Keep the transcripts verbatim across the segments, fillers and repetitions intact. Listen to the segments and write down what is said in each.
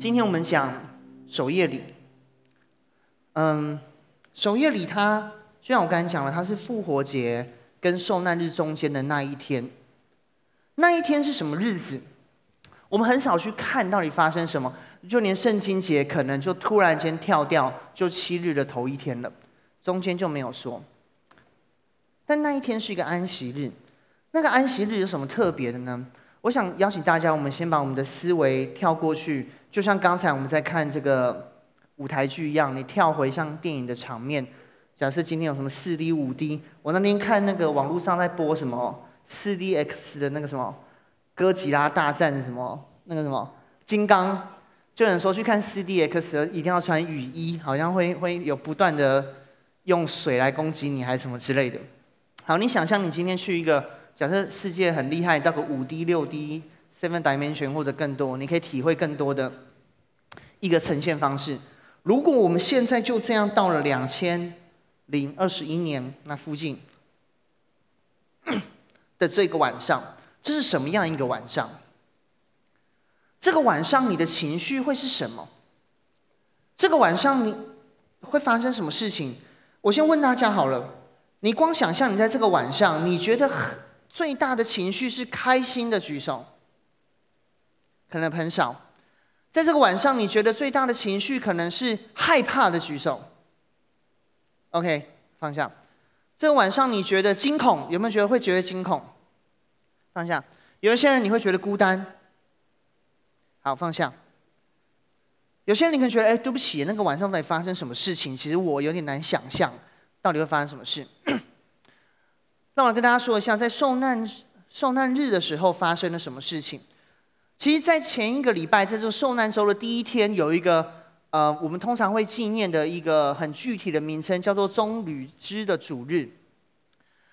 今天我们讲守夜礼。嗯，守夜礼它虽然我刚才讲了，它是复活节跟受难日中间的那一天。那一天是什么日子？我们很少去看到底发生什么，就连圣经节可能就突然间跳掉，就七日的头一天了，中间就没有说。但那一天是一个安息日，那个安息日有什么特别的呢？我想邀请大家，我们先把我们的思维跳过去，就像刚才我们在看这个舞台剧一样，你跳回像电影的场面。假设今天有什么 四 D、五 D， 我那天看那个网络上在播什么 四 D X 的那个什么哥吉拉大战什么那个什么金刚，就有人说去看 四 D X 一定要穿雨衣，好像会会有不断的用水来攻击你还是什么之类的。好，你想象你今天去一个假设世界很厉害，到个 五 D、六 D、七 dimension 或者更多，你可以体会更多的一个呈现方式。如果我们现在就这样到了两千零二十一年那附近的这个晚上，这是什么样一个晚上？这个晚上你的情绪会是什么？这个晚上你会发生什么事情？我先问大家好了，你光想象你在这个晚上，你觉得最大的情绪是开心的举手，可能很少。在这个晚上，你觉得最大的情绪可能是害怕的举手。OK， 放下。这个晚上你觉得惊恐，有没有觉得会觉得惊恐？放下。有一些人你会觉得孤单，好，放下。有些人你可能觉得，哎，对不起，那个晚上到底发生什么事情？其实我有点难想象，到底会发生什么事。那我来跟大家说一下，在受难受难日的时候发生了什么事情。其实，在前一个礼拜，在这个受难周的第一天，有一个呃，我们通常会纪念的一个很具体的名称，叫做棕榈枝的主日。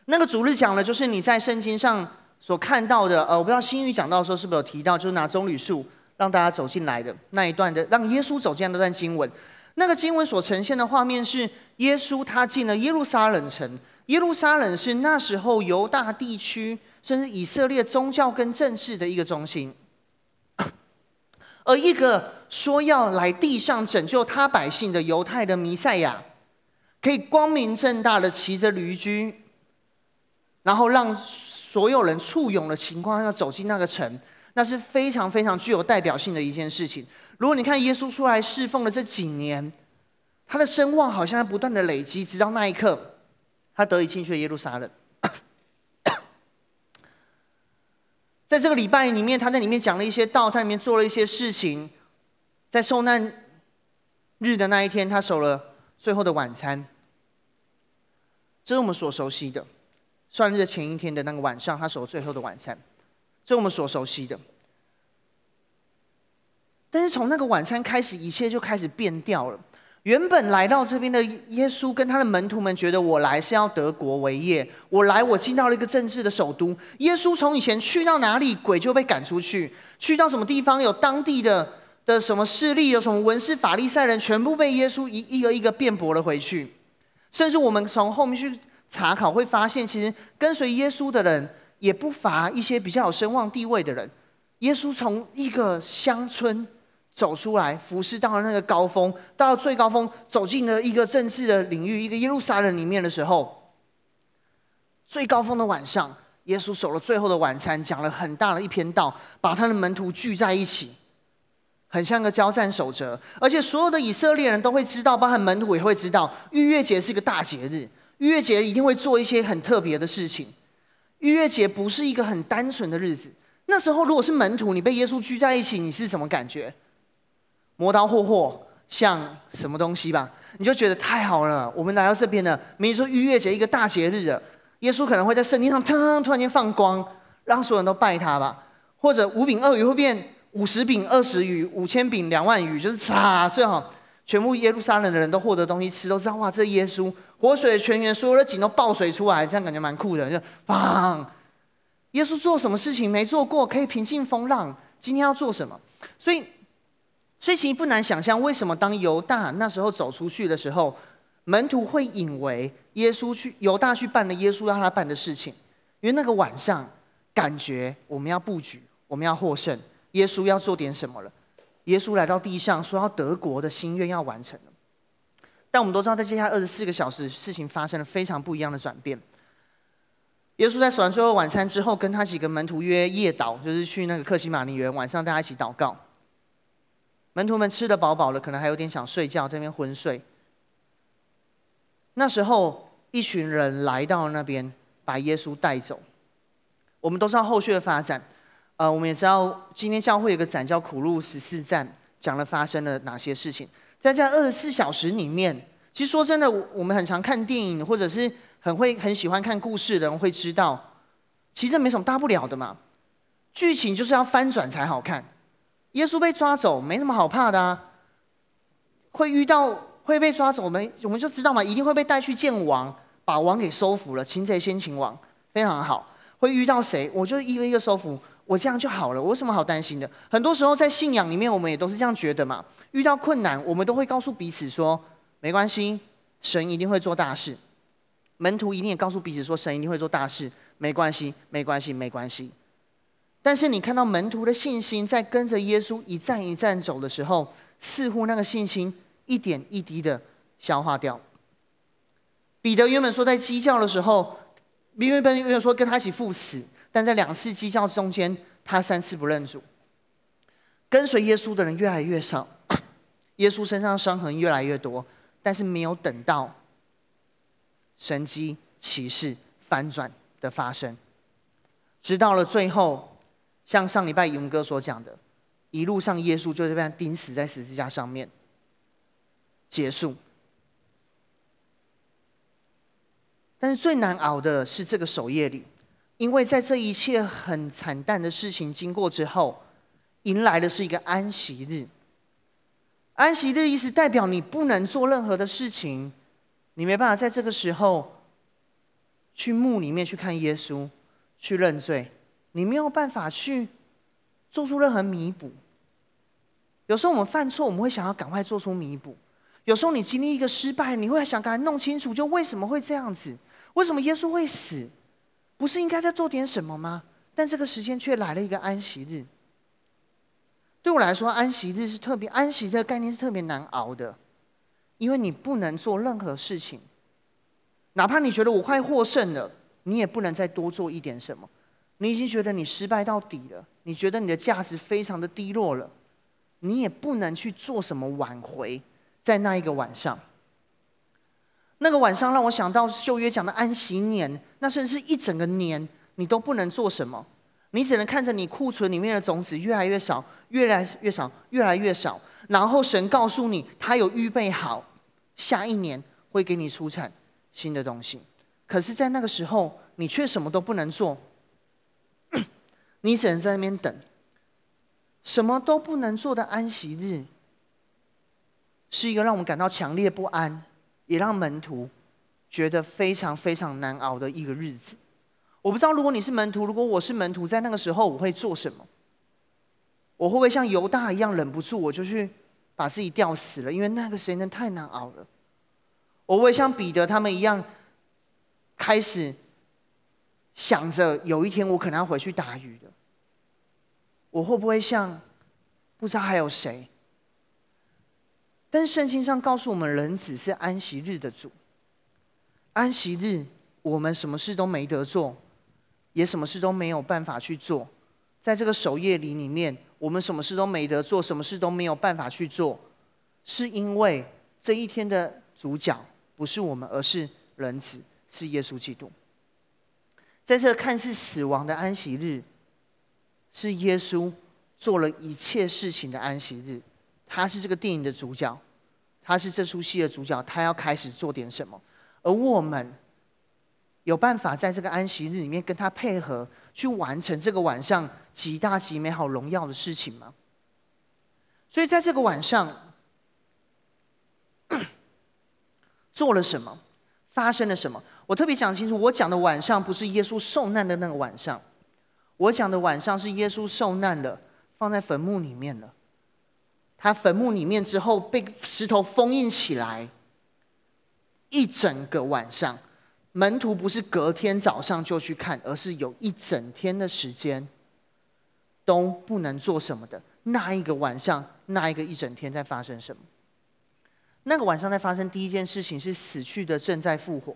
那个主日讲的就是你在圣经上所看到的，呃，我不知道新宇讲到的时候是不是有提到，就是拿棕榈树让大家走进来的那一段的，让耶稣走进来那段经文。那个经文所呈现的画面是，耶稣他进了耶路撒冷城。耶路撒冷是那时候犹大地区，甚至以色列宗教跟政治的一个中心。而一个说要来地上拯救他百姓的犹太的弥赛亚，可以光明正大的骑着驴驹，然后让所有人簇拥的情况下走进那个城，那是非常非常具有代表性的一件事情。如果你看耶稣出来侍奉的这几年，他的声望好像在不断的累积，直到那一刻他得以进去耶路撒冷。在这个礼拜里面，他在里面讲了一些道，他里面做了一些事情。在受难日的那一天，他守了最后的晚餐，这是我们所熟悉的。受难日的前一天的那个晚上，他守了最后的晚餐，这是我们所熟悉的。但是从那个晚餐开始，一切就开始变掉了。原本来到这边的耶稣跟他的门徒们觉得，我来是要得国为业，我来我进到了一个政治的首都。耶稣从以前去到哪里，鬼就被赶出去，去到什么地方有当地的的什么势力，有什么文士法利赛人，全部被耶稣一一个一个辩驳了回去。甚至我们从后面去查考会发现，其实跟随耶稣的人也不乏一些比较有声望地位的人。耶稣从一个乡村走出来，服侍到了那个高峰，到最高峰，走进了一个政治的领域，一个耶路撒冷里面的时候，最高峰的晚上，耶稣守了最后的晚餐，讲了很大的一篇道，把他的门徒聚在一起，很像个交战守则。而且所有的以色列人都会知道，包含门徒也会知道，逾越节是个大节日，逾越节一定会做一些很特别的事情。逾越节不是一个很单纯的日子。那时候如果是门徒，你被耶稣聚在一起，你是什么感觉？磨刀霍霍，像什么东西吧？你就觉得太好了，我们来到这边了。明明说逾越节一个大节日了，耶稣可能会在圣经上腾突然间放光，让所有人都拜他吧。或者五饼二鱼会变五十饼二十鱼，五千饼两万鱼，就是嚓，最好全部耶路撒冷的人都获得东西吃，都知道哇，这是耶稣活水泉源，所有的井都爆水出来，这样感觉蛮酷的。就砰，耶稣做什么事情没做过，可以平静风浪。今天要做什么？所以。所以其实不难想象，为什么当犹大那时候走出去的时候，门徒会以为耶稣去犹大去办了耶稣让他办的事情，因为那个晚上感觉我们要布局，我们要获胜，耶稣要做点什么了。耶稣来到地上，说要得国的心愿要完成了。但我们都知道，在接下来二十四个小时，事情发生了非常不一样的转变。耶稣在吃完最后晚餐之后，跟他几个门徒约夜祷，就是去那个客西马尼园，晚上大家一起祷告。门徒们吃得饱饱了，可能还有点想睡觉，在那边昏睡。那时候，一群人来到那边，把耶稣带走。我们都知道后续的发展。呃，我们也知道今天教会有个展叫苦路十四站，讲了发生了哪些事情。在这二十四小时里面，其实说真的，我们很常看电影，或者是很会很喜欢看故事的人会知道，其实这没什么大不了的嘛。剧情就是要翻转才好看。耶稣被抓走，没什么好怕的啊。会遇到会被抓走，我们我们就知道嘛，一定会被带去见王，把王给收服了。擒贼先擒王，非常好。会遇到谁，我就一个一个收服。我这样就好了，我有什么好担心的？很多时候在信仰里面，我们也都是这样觉得嘛。遇到困难，我们都会告诉彼此说：“没关系，神一定会做大事。”门徒一定也告诉彼此说：“神一定会做大事，没关系，没关系，没关系。”但是你看到门徒的信心在跟着耶稣一站一站走的时候，似乎那个信心一点一滴的消化掉。彼得原本说在鸡叫的时候，原本原本说跟他一起赴死。但在两次鸡叫中间，他三次不认主。跟随耶稣的人越来越少，耶稣身上的伤痕越来越多，但是没有等到神迹奇事翻转的发生。直到了最后，像上礼拜以文哥所讲的，一路上耶稣就被钉死在十字架上面，结束。但是最难熬的是这个守夜里。因为在这一切很惨淡的事情经过之后，迎来的是一个安息日。安息日意思代表你不能做任何的事情，你没办法在这个时候去墓里面去看耶稣，去认罪，你没有办法去做出任何弥补。有时候我们犯错，我们会想要赶快做出弥补；有时候你经历一个失败，你会想赶快弄清楚，就为什么会这样子，为什么耶稣会死。不是应该再做点什么吗？但这个时间却来了一个安息日。对我来说，安息日是特别安息这个概念是特别难熬的，因为你不能做任何事情，哪怕你觉得我快获胜了，你也不能再多做一点什么。你已经觉得你失败到底了，你觉得你的价值非常的低落了，你也不能去做什么挽回。在那一个晚上。那个晚上让我想到旧约讲的安息年，那甚至一整个年你都不能做什么，你只能看着你库存里面的种子越来越少，越来越少，越来越少。然后神告诉你，他有预备好，下一年会给你出产新的东西。可是，在那个时候，你却什么都不能做，你只能在那边等。什么都不能做的安息日，是一个让我们感到强烈不安。也让门徒觉得非常非常难熬的一个日子。我不知道，如果你是门徒，如果我是门徒，在那个时候我会做什么？我会不会像犹大一样忍不住我就去把自己吊死了？因为那个时间太难熬了。我会不会像彼得他们一样，开始想着有一天我可能要回去打鱼的？我会不会像不知道还有谁？但是圣经上告诉我们，人子是安息日的主。安息日，我们什么事都没得做，也什么事都没有办法去做。在这个守夜里里面，我们什么事都没得做，什么事都没有办法去做，是因为这一天的主角不是我们，而是人子，是耶稣基督。在这看似死亡的安息日，是耶稣做了一切事情的安息日。他是这个电影的主角，他是这出戏的主角，他要开始做点什么。而我们有办法在这个安息日里面跟他配合，去完成这个晚上极大极美好荣耀的事情吗？所以在这个晚上做了什么，发生了什么？我特别讲清楚，我讲的晚上不是耶稣受难的那个晚上，我讲的晚上是耶稣受难了，放在坟墓里面了。他坟墓里面之后被石头封印起来，一整个晚上，门徒不是隔天早上就去看，而是有一整天的时间都不能做什么的，那一个晚上，那一个一整天在发生什么？那个晚上在发生第一件事情是死去的正在复活。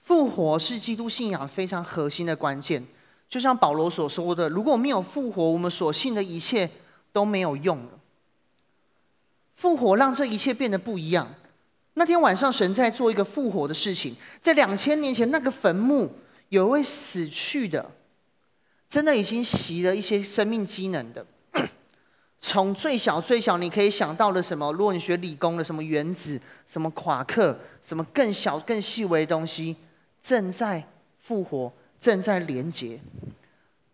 复活是基督信仰非常核心的关键，就像保罗所说的，如果没有复活，我们所信的一切都没有用了。复活让这一切变得不一样。那天晚上，神在做一个复活的事情。在两千年前，那个坟墓有一位死去的，真的已经习了一些生命机能的。从最小最小，你可以想到的什么？如果你学理工的，什么原子、什么夸克、什么更小、更细微的东西，正在复活，正在连结，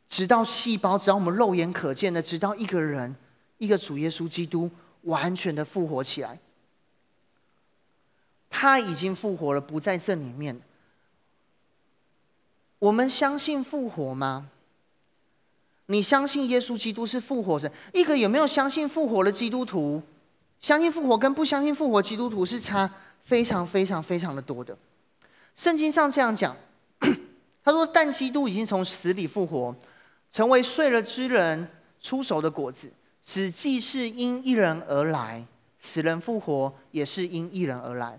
直到细胞，直到我们肉眼可见的，直到一个人，一个主耶稣基督完全的复活起来。他已经复活了，不在这里面。我们相信复活吗？你相信耶稣基督是复活神？一个有没有相信复活的基督徒，相信复活跟不相信复活基督徒是差非常非常非常的多的。圣经上这样讲，他说：“但基督已经从死里复活，成为睡了之人出手的果子，此既是因一人而来，死人复活也是因一人而来。”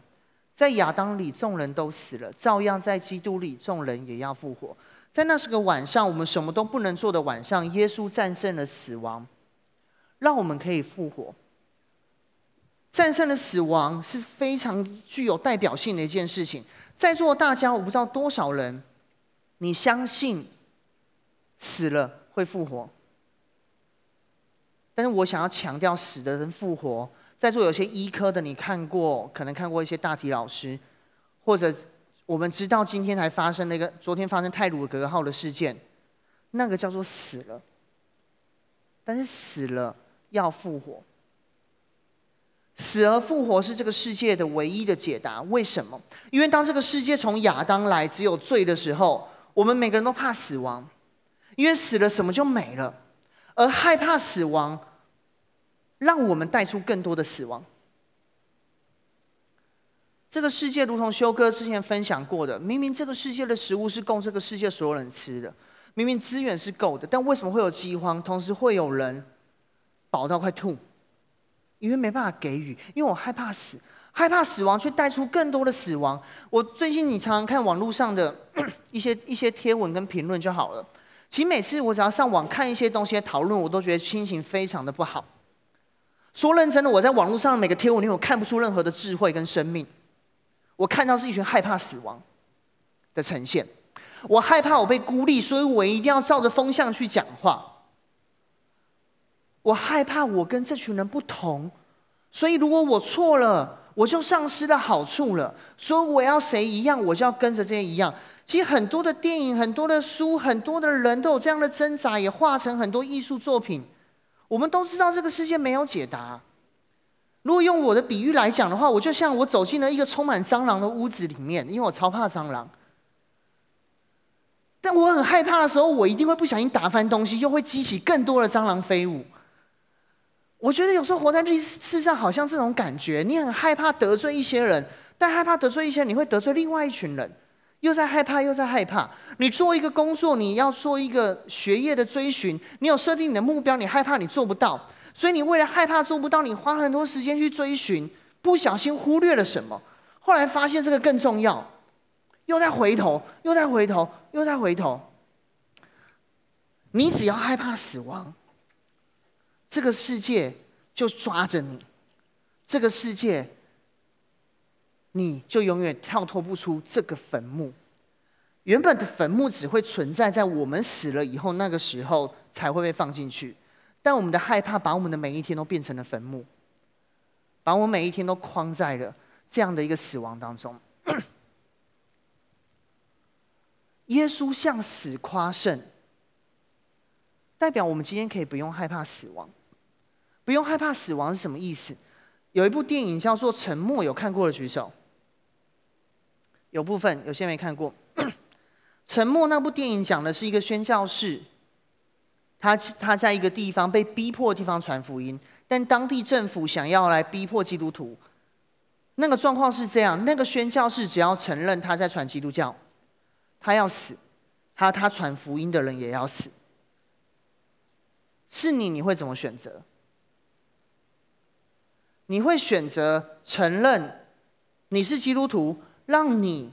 在亚当里众人都死了，照样在基督里众人也要复活。在那是个晚上，我们什么都不能做的晚上，耶稣战胜了死亡，让我们可以复活。战胜了死亡是非常具有代表性的一件事情。在座大家，我不知道多少人，你相信死了会复活？但是我想要强调，死的人复活。在座有些医科的，你看过，可能看过一些大体老师，或者我们知道今天还发生那个，昨天发生太鲁阁号的事件，那个叫做死了，但是死了要复活，死而复活是这个世界的唯一的解答。为什么？因为当这个世界从亚当来只有罪的时候，我们每个人都怕死亡，因为死了什么就没了，而害怕死亡。让我们带出更多的死亡。这个世界如同修哥之前分享过的，明明这个世界的食物是供这个世界所有人吃的，明明资源是够的，但为什么会有饥荒？同时会有人饱到快吐，因为没办法给予，因为我害怕死，害怕死亡却带出更多的死亡。我最近你常常看网络上的一些一些贴文跟评论就好了，其实每次我只要上网看一些东西的讨论，我都觉得心情非常的不好。说认真的，我在网络上每个贴文里面，我看不出任何的智慧跟生命，我看到是一群害怕死亡的呈现。我害怕我被孤立，所以我一定要照着风向去讲话。我害怕我跟这群人不同，所以如果我错了，我就丧失了好处了。所以我要谁一样，我就要跟着这些一样。其实很多的电影、很多的书、很多的人都有这样的挣扎，也化成很多艺术作品。我们都知道这个世界没有解答。如果用我的比喻来讲的话，我就像我走进了一个充满蟑螂的屋子里面，因为我超怕蟑螂。但我很害怕的时候，我一定会不小心打翻东西，又会激起更多的蟑螂飞舞。我觉得有时候活在世上好像这种感觉，你很害怕得罪一些人，但害怕得罪一些人，你会得罪另外一群人，又在害怕，又在害怕。你做一个工作，你要做一个学业的追寻，你有设定你的目标，你害怕你做不到，所以你为了害怕做不到，你花很多时间去追寻，不小心忽略了什么，后来发现这个更重要，又再回头，又再回头，又再回头。你只要害怕死亡，这个世界就抓着你，这个世界你就永远跳脱不出这个坟墓。原本的坟墓只会存在在我们死了以后，那个时候才会被放进去。但我们的害怕把我们的每一天都变成了坟墓，把我们每一天都框在了这样的一个死亡当中。耶稣向死夸胜，代表我们今天可以不用害怕死亡。不用害怕死亡是什么意思？有一部电影叫做《沉默》，有看过的举手。有部分有些没看过。沉默那部电影讲的是一个宣教士，他他在一个地方被逼迫的地方传福音，但当地政府想要来逼迫基督徒。那个状况是这样，那个宣教士只要承认他在传基督教，他要死，还有他传福音的人也要死。是你，你会怎么选择？你会选择承认你是基督徒，让你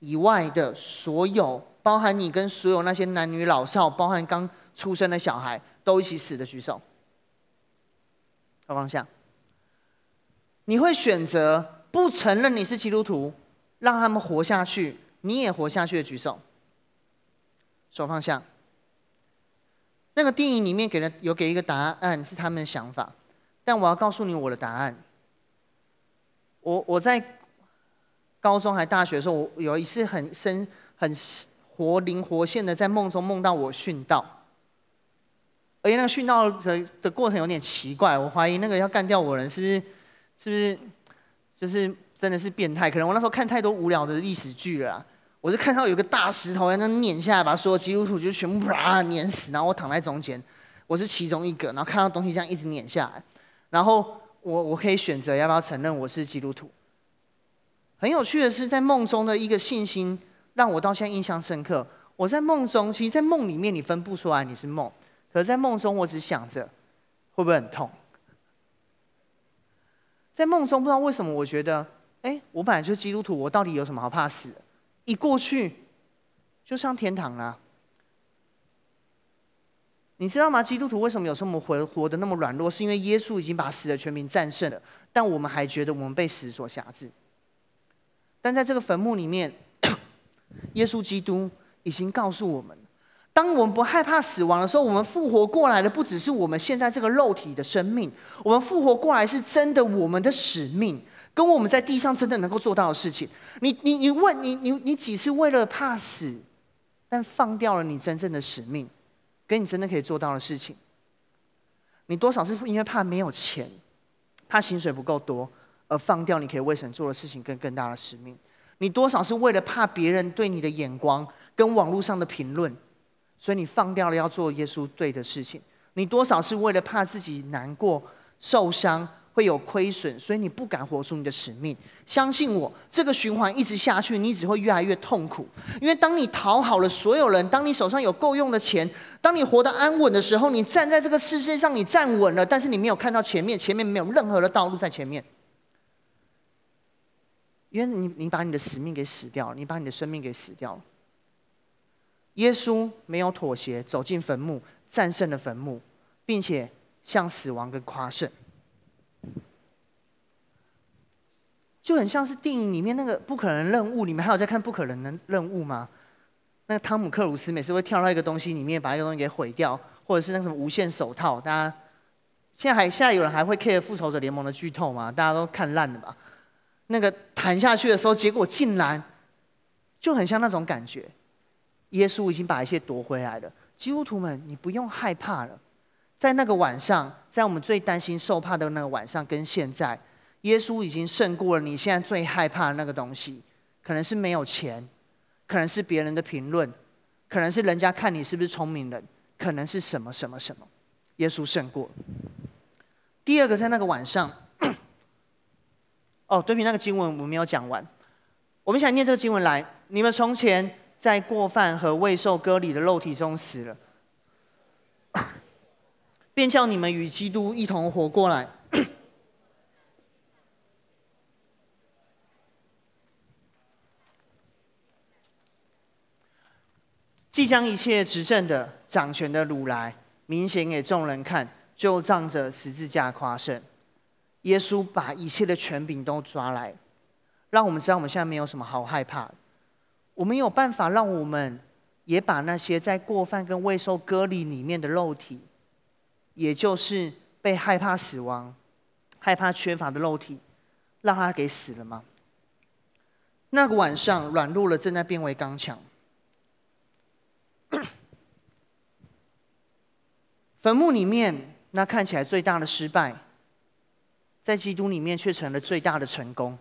以外的所有，包含你跟所有那些男女老少，包含刚出生的小孩，都一起死的举手。好，放下。你会选择不承认你是基督徒，让他们活下去，你也活下去的举手。手放下。那个电影里面给了有给一个答案是他们的想法，但我要告诉你我的答案。我我在高中还大学的时候，我有一次很深、很活灵活现的在梦中梦到我殉道，而且那个殉道的的过程有点奇怪，我怀疑那个要干掉我的人是不是是不是就是真的是变态？可能我那时候看太多无聊的历史剧了啦。我是看到有个大石头在那碾下来，把所有基督徒就全部啪碾死，然后我躺在中间，我是其中一个，然后看到东西这样一直碾下来，然后我我可以选择要不要承认我是基督徒。很有趣的是，在梦中的一个信心让我到现在印象深刻。我在梦中，其实在梦里面你分不出来你是梦，可是在梦中我只想着会不会很痛。在梦中不知道为什么，我觉得，哎，我本来就是基督徒，我到底有什么好怕死的？一过去就上天堂啦。你知道吗？基督徒为什么有时候我们活得那么软弱，是因为耶稣已经把死的权柄战胜了，但我们还觉得我们被死所辖制。但在这个坟墓里面，耶稣基督已经告诉我们，当我们不害怕死亡的时候，我们复活过来的不只是我们现在这个肉体的生命，我们复活过来是真的我们的使命，跟我们在地上真的能够做到的事情。你你你问你你你几次为了怕死，但放掉了你真正的使命，跟你真的可以做到的事情？你多少是因为怕没有钱，怕薪水不够多，而放掉你可以为神做的事情跟更大的使命？你多少是为了怕别人对你的眼光跟网络上的评论，所以你放掉了要做耶稣对的事情？你多少是为了怕自己难过受伤会有亏损，所以你不敢活出你的使命？相信我，这个循环一直下去，你只会越来越痛苦。因为当你讨好了所有人，当你手上有够用的钱，当你活得安稳的时候，你站在这个世界上，你站稳了，但是你没有看到前面，前面没有任何的道路在前面。因为你你把你的使命给死掉了，你把你的生命给死掉了。耶稣没有妥协，走进坟墓，战胜了坟墓，并且向死亡跟夸胜。就很像是电影里面那个不可能任务，你们还有在看不可能的任务吗？那个汤姆克鲁斯每次会跳到一个东西里面，把一个东西给毁掉，或者是那个什么无限手套。大家现在还现在有人还会 care 复仇者联盟的剧透吗？大家都看烂了吧？那个弹下去的时候，结果竟然就很像那种感觉。耶稣已经把一切夺回来了，基督徒们，你不用害怕了。在那个晚上，在我们最担心受怕的那个晚上，跟现在。耶稣已经胜过了你现在最害怕的那个东西，可能是没有钱，可能是别人的评论，可能是人家看你是不是聪明人，可能是什么什么什么。耶稣胜过。第二个，在那个晚上，哦，对不起，那个经文我没有讲完，我们想念这个经文来。你们从前在过犯和未受割礼的肉体中死了，便叫你们与基督一同活过来。既将一切执政的、掌权的掳来，明显给众人看，就仗着十字架夸胜。耶稣把一切的权柄都抓来，让我们知道我们现在没有什么好害怕的。我们有办法让我们也把那些在过犯跟未受割礼里面的肉体，也就是被害怕死亡、害怕缺乏的肉体，让他给死了吗？那个晚上，软弱了正在变为刚强。坟墓里面那看起来最大的失败，在基督里面却成了最大的成功。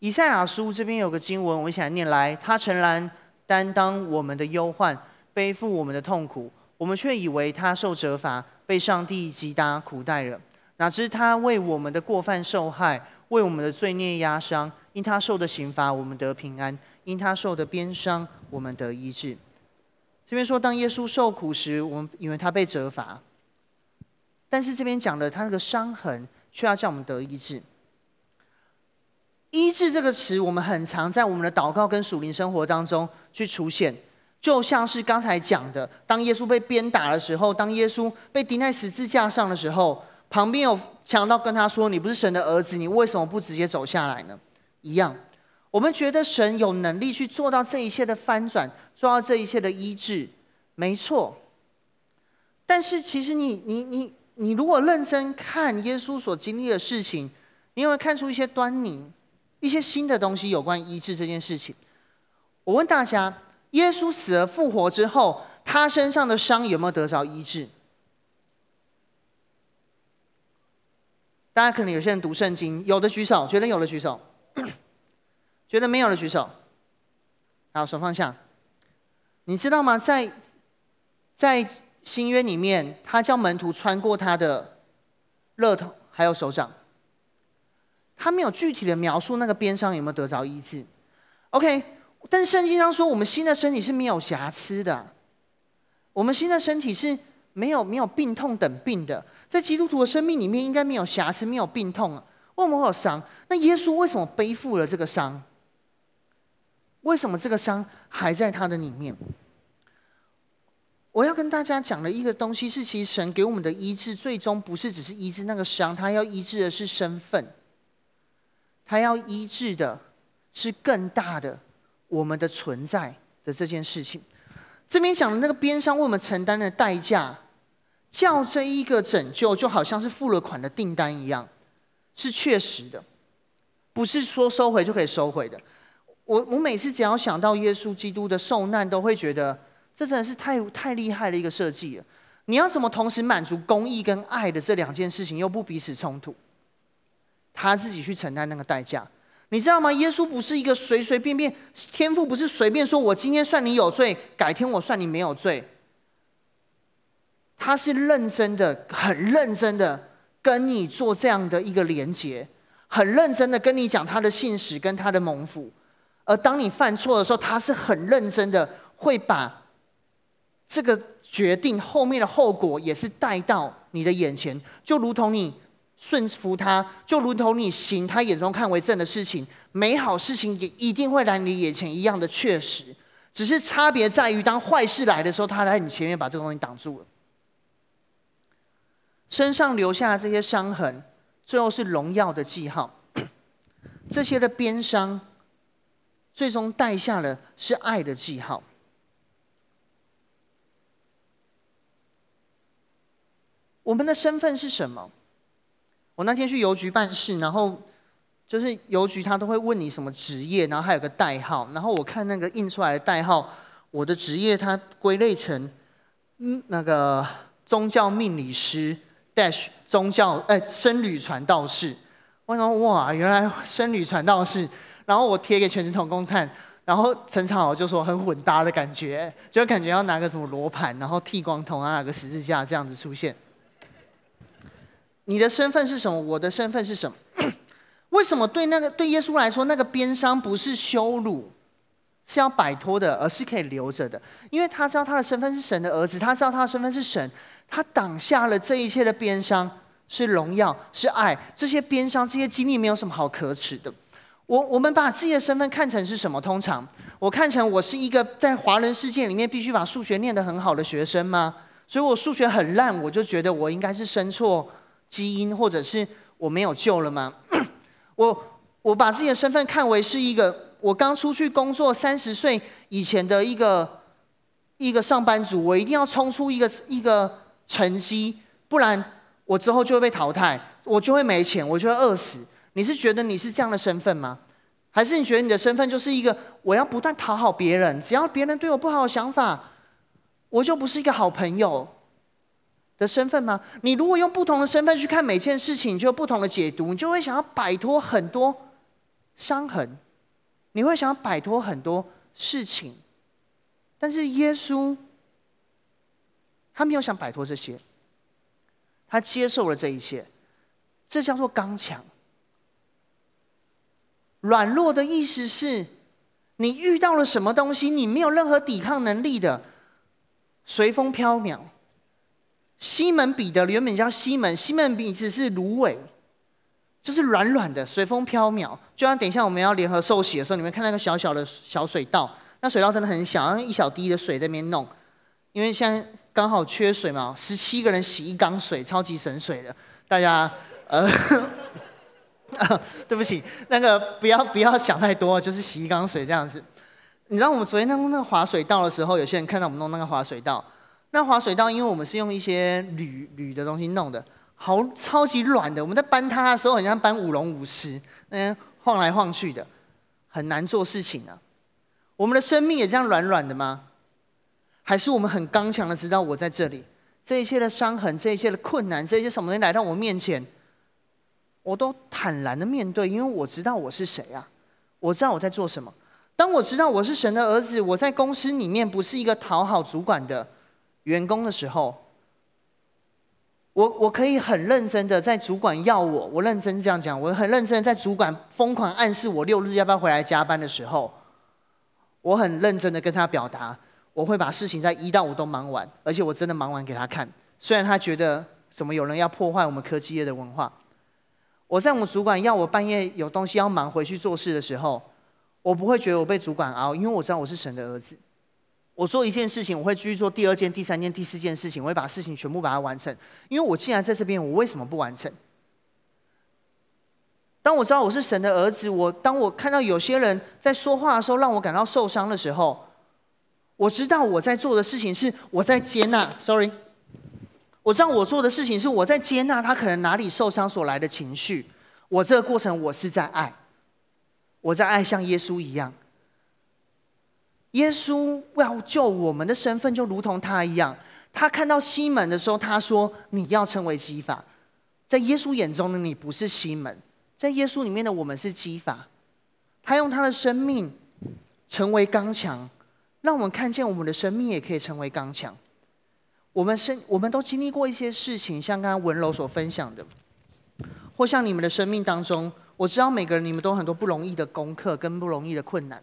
以赛亚书这边有个经文，我一起来念来：他诚然担当我们的忧患，背负我们的痛苦，我们却以为他受责罚，被上帝击打苦待了。哪知他为我们的过犯受害，为我们的罪孽压伤，因他受的刑罚，我们得平安。因他受的鞭伤，我们得医治。这边说，当耶稣受苦时，我们以为他被责罚，但是这边讲的他那个伤痕，却要叫我们得医治。医治这个词，我们很常在我们的祷告跟属灵生活当中去出现。就像是刚才讲的，当耶稣被鞭打的时候，当耶稣被钉在十字架上的时候，旁边有强盗跟他说：“你不是神的儿子，你为什么不直接走下来呢？”一样，我们觉得神有能力去做到这一切的翻转，做到这一切的医治，没错。但是其实你你你你如果认真看耶稣所经历的事情，你也会看出一些端倪，一些新的东西有关医治这件事情。我问大家，耶稣死而复活之后，他身上的伤有没有得着医治？大家可能有些人读圣经，有的举手，觉得有的举手，觉得没有的举手。好，手放下。你知道吗？在在新约里面，他叫门徒穿过他的肋头还有手掌，他没有具体的描述那个鞭伤有没有得着医治。OK。但是圣经上说，我们新的身体是没有瑕疵的，我们新的身体是没有没有病痛等病的，在基督徒的生命里面应该没有瑕疵，没有病痛啊。为什么会有伤？那耶稣为什么背负了这个伤？为什么这个伤还在他的里面？我要跟大家讲的一个东西是，其实神给我们的医治，最终不是只是医治那个伤，他要医治的是身份，他要医治的是更大的。我们的存在的这件事情，这边讲的那个鞭伤为我们承担的代价，叫这一个拯救就好像是付了款的订单一样，是确实的，不是说收回就可以收回的。我我每次只要想到耶稣基督的受难，都会觉得这真的是太太厉害的一个设计了。你要怎么同时满足公义跟爱的这两件事情，又不彼此冲突？他自己去承担那个代价。你知道吗？耶稣不是一个随随便便，天父不是随便说我今天算你有罪，改天我算你没有罪。他是认真的，很认真的跟你做这样的一个连结，很认真的跟你讲他的信实跟他的蒙福。而当你犯错的时候，他是很认真的会把这个决定后面的后果也是带到你的眼前，就如同你顺服他，就如同你行他眼中看为正的事情，美好事情也一定会来你眼前一样的确实，只是差别在于，当坏事来的时候，他来你前面把这个东西挡住了。身上留下的这些伤痕，最后是荣耀的记号。这些的鞭伤，最终带下了是爱的记号。我们的身份是什么？我那天去邮局办事，然后就是邮局他都会问你什么职业，然后还有个代号，然后我看那个印出来的代号，我的职业它归类成嗯那个宗教命理师 dash 宗教哎僧侣传道士，我想哇原来僧侣传道士，然后我贴给全职同工看，然后陈长豪就说很混搭的感觉，就感觉要拿个什么罗盘，然后剃光头啊，拿个十字架这样子出现。你的身份是什么？我的身份是什么？为什么对那个对耶稣来说，那个鞭伤不是羞辱，是要摆脱的，而是可以留着的？因为他知道他的身份是神的儿子，他知道他的身份是神，他挡下了这一切的鞭伤，是荣耀，是爱。这些鞭伤，这些经历没有什么好可耻的。我我们把自己的身份看成是什么？通常我看成我是一个在华人世界里面必须把数学念得很好的学生吗？所以我数学很烂，我就觉得我应该是生错基因，或者是我没有救了吗？我我把自己的身份看为是一个我刚出去工作三十岁以前的一个一个上班族，我一定要冲出一个一个成绩，不然我之后就会被淘汰，我就会没钱，我就会饿死。你是觉得你是这样的身份吗？还是你觉得你的身份就是一个我要不断讨好别人，只要别人对我不好的想法，我就不是一个好朋友的身份吗？你如果用不同的身份去看每件事情，你就有不同的解读，你就会想要摆脱很多伤痕，你会想要摆脱很多事情。但是耶稣他没有想摆脱这些，他接受了这一切，这叫做刚强。软弱的意思是你遇到了什么东西，你没有任何抵抗能力的，随风飘渺。西门彼得原本叫西门，西门彼得是芦苇，就是软软的，随风飘渺。就像等一下我们要联合受洗的时候，你们看那个小小的小水道，那水道真的很小，然后一小滴的水在那边弄，因为现在刚好缺水嘛，十七个人洗一缸水，超级省水的。大家，呃。呃、对不起，那个不要不要想太多，就是洗一缸水这样子。你知道我们昨天弄那个滑水道的时候，有些人看到我们弄那个滑水道，那滑水道因为我们是用一些铝铝的东西弄的，好超级软的。我们在搬它的时候，很像搬舞龙舞狮，嗯，晃来晃去的，很难做事情啊。我们的生命也这样软软的吗？还是我们很刚强的知道我在这里，这一切的伤痕，这一切的困难，这一些什么东西来到我面前？我都坦然的面对，因为我知道我是谁啊，我知道我在做什么。当我知道我是神的儿子，我在公司里面不是一个讨好主管的员工的时候，我我可以很认真的在主管要我，我认真这样讲，我很认真的在主管疯狂暗示我六日要不要回来加班的时候，我很认真的跟他表达，我会把事情在一到五都忙完，而且我真的忙完给他看。虽然他觉得怎么有人要破坏我们科技业的文化。我在我们主管要我半夜有东西要忙回去做事的时候，我不会觉得我被主管熬，因为我知道我是神的儿子。我做一件事情，我会继续做第二件、第三件、第四件事情，我会把事情全部把它完成。因为我既然在这边，我为什么不完成？当我知道我是神的儿子，我当我看到有些人在说话的时候让我感到受伤的时候，我知道我在做的事情是我在接纳 sorry我知道我做的事情是我在接纳他可能哪里受伤所来的情绪，我这个过程我是在爱，我在爱像耶稣一样。耶稣要救我们的身份就如同他一样，他看到西门的时候，他说你要成为基法。在耶稣眼中的你不是西门，在耶稣里面的我们是基法。他用他的生命成为刚强，让我们看见我们的生命也可以成为刚强。我们生，我们都经历过一些事情，像刚刚文柔所分享的，或像你们的生命当中，我知道每个人你们都有很多不容易的功课跟不容易的困难。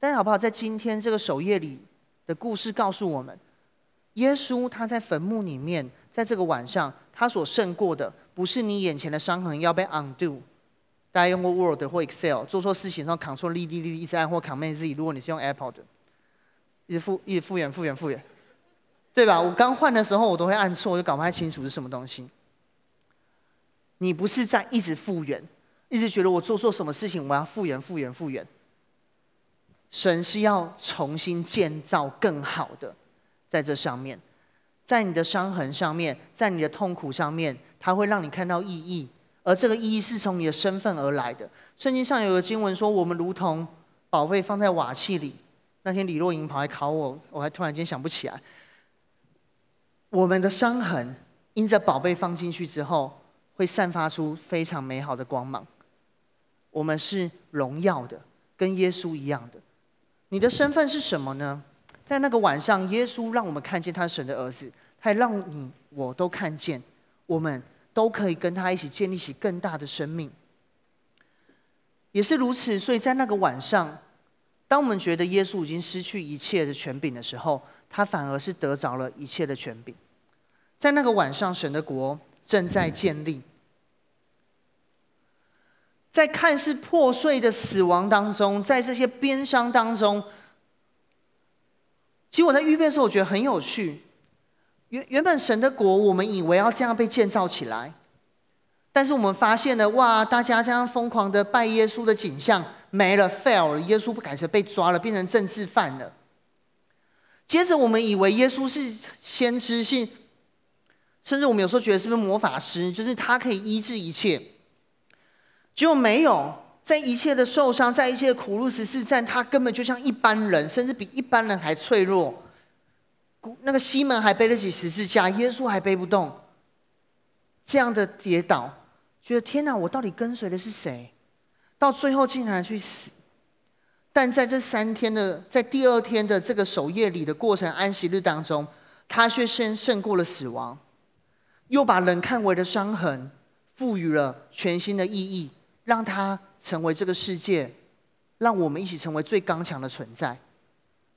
但好不好，在今天这个守夜里的故事告诉我们，耶稣他在坟墓里面，在这个晚上，他所胜过的不是你眼前的伤痕要被 undo。大家用过 Word 或 Excel 做错事情的时候 Ctrl D D D 一直按，或 Command Z， 如果你是用 Apple 的，一直复一直复原复原复原。对吧？我刚换的时候，我都会按错，我就搞不太清楚是什么东西。你不是在一直复原，一直觉得我做错什么事情，我要复原、复原、复原。神是要重新建造更好的，在这上面，在你的伤痕上面，在你的痛苦上面，它会让你看到意义，而这个意义是从你的身份而来的。圣经上有个经文说：“我们如同宝贝放在瓦器里。”那天李若莹跑来考我，我还突然间想不起来。我们的伤痕，因着宝贝放进去之后，会散发出非常美好的光芒。我们是荣耀的，跟耶稣一样的。你的身份是什么呢？在那个晚上，耶稣让我们看见他是神的儿子，他也让你我都看见，我们都可以跟他一起建立起更大的生命。也是如此，所以在那个晚上，当我们觉得耶稣已经失去一切的权柄的时候，他反而是得着了一切的权柄。在那个晚上，神的国正在建立。在看似破碎的死亡当中，在这些鞭伤当中，其实我在预备的时候，我觉得很有趣。原原本神的国，我们以为要这样被建造起来，但是我们发现了，哇，大家这样疯狂的拜耶稣的景象没了 ，fail 了，耶稣改成被抓了，变成政治犯了。接着我们以为耶稣是先知性，甚至我们有时候觉得是不是魔法师，就是他可以医治一切。结果没有，在一切的受伤，在一切的苦路十字战，他根本就像一般人，甚至比一般人还脆弱。那个西门还背得起十字架，耶稣还背不动。这样的跌倒，觉得天哪，我到底跟随的是谁？到最后竟然去死。但在这三天的，在第二天的这个守夜里的过程，安息日当中，他却先胜过了死亡，又把人看为的伤痕赋予了全新的意义，让他成为这个世界让我们一起成为最刚强的存在，